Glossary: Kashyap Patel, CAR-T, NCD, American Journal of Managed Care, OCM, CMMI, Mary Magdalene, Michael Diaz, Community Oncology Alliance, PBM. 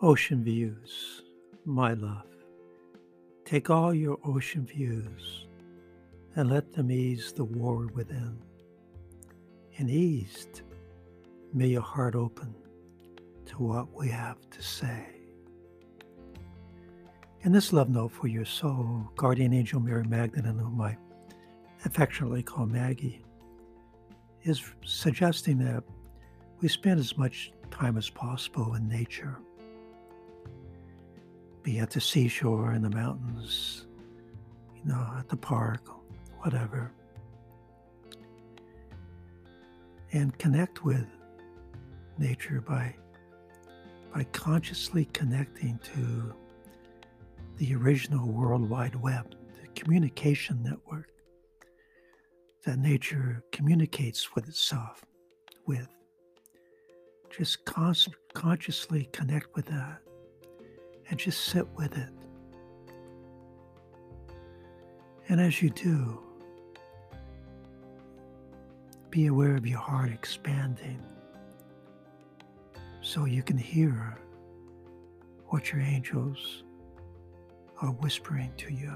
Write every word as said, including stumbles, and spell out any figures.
Ocean views, my love. Take all your ocean views and let them ease the war within. And eased, may your heart open to what we have to say. In this love note for your soul, Guardian Angel Mary Magdalene, whom I affectionately call Maggie, is suggesting that we spend as much time as possible in nature, be at the seashore, in the mountains, you know, at the park, whatever, and connect with nature by by consciously connecting to the original World Wide Web, the communication network that nature communicates with itself with. Just con- consciously connect with that and just sit with it. And as you do, be aware of your heart expanding so you can hear what your angels are whispering to you.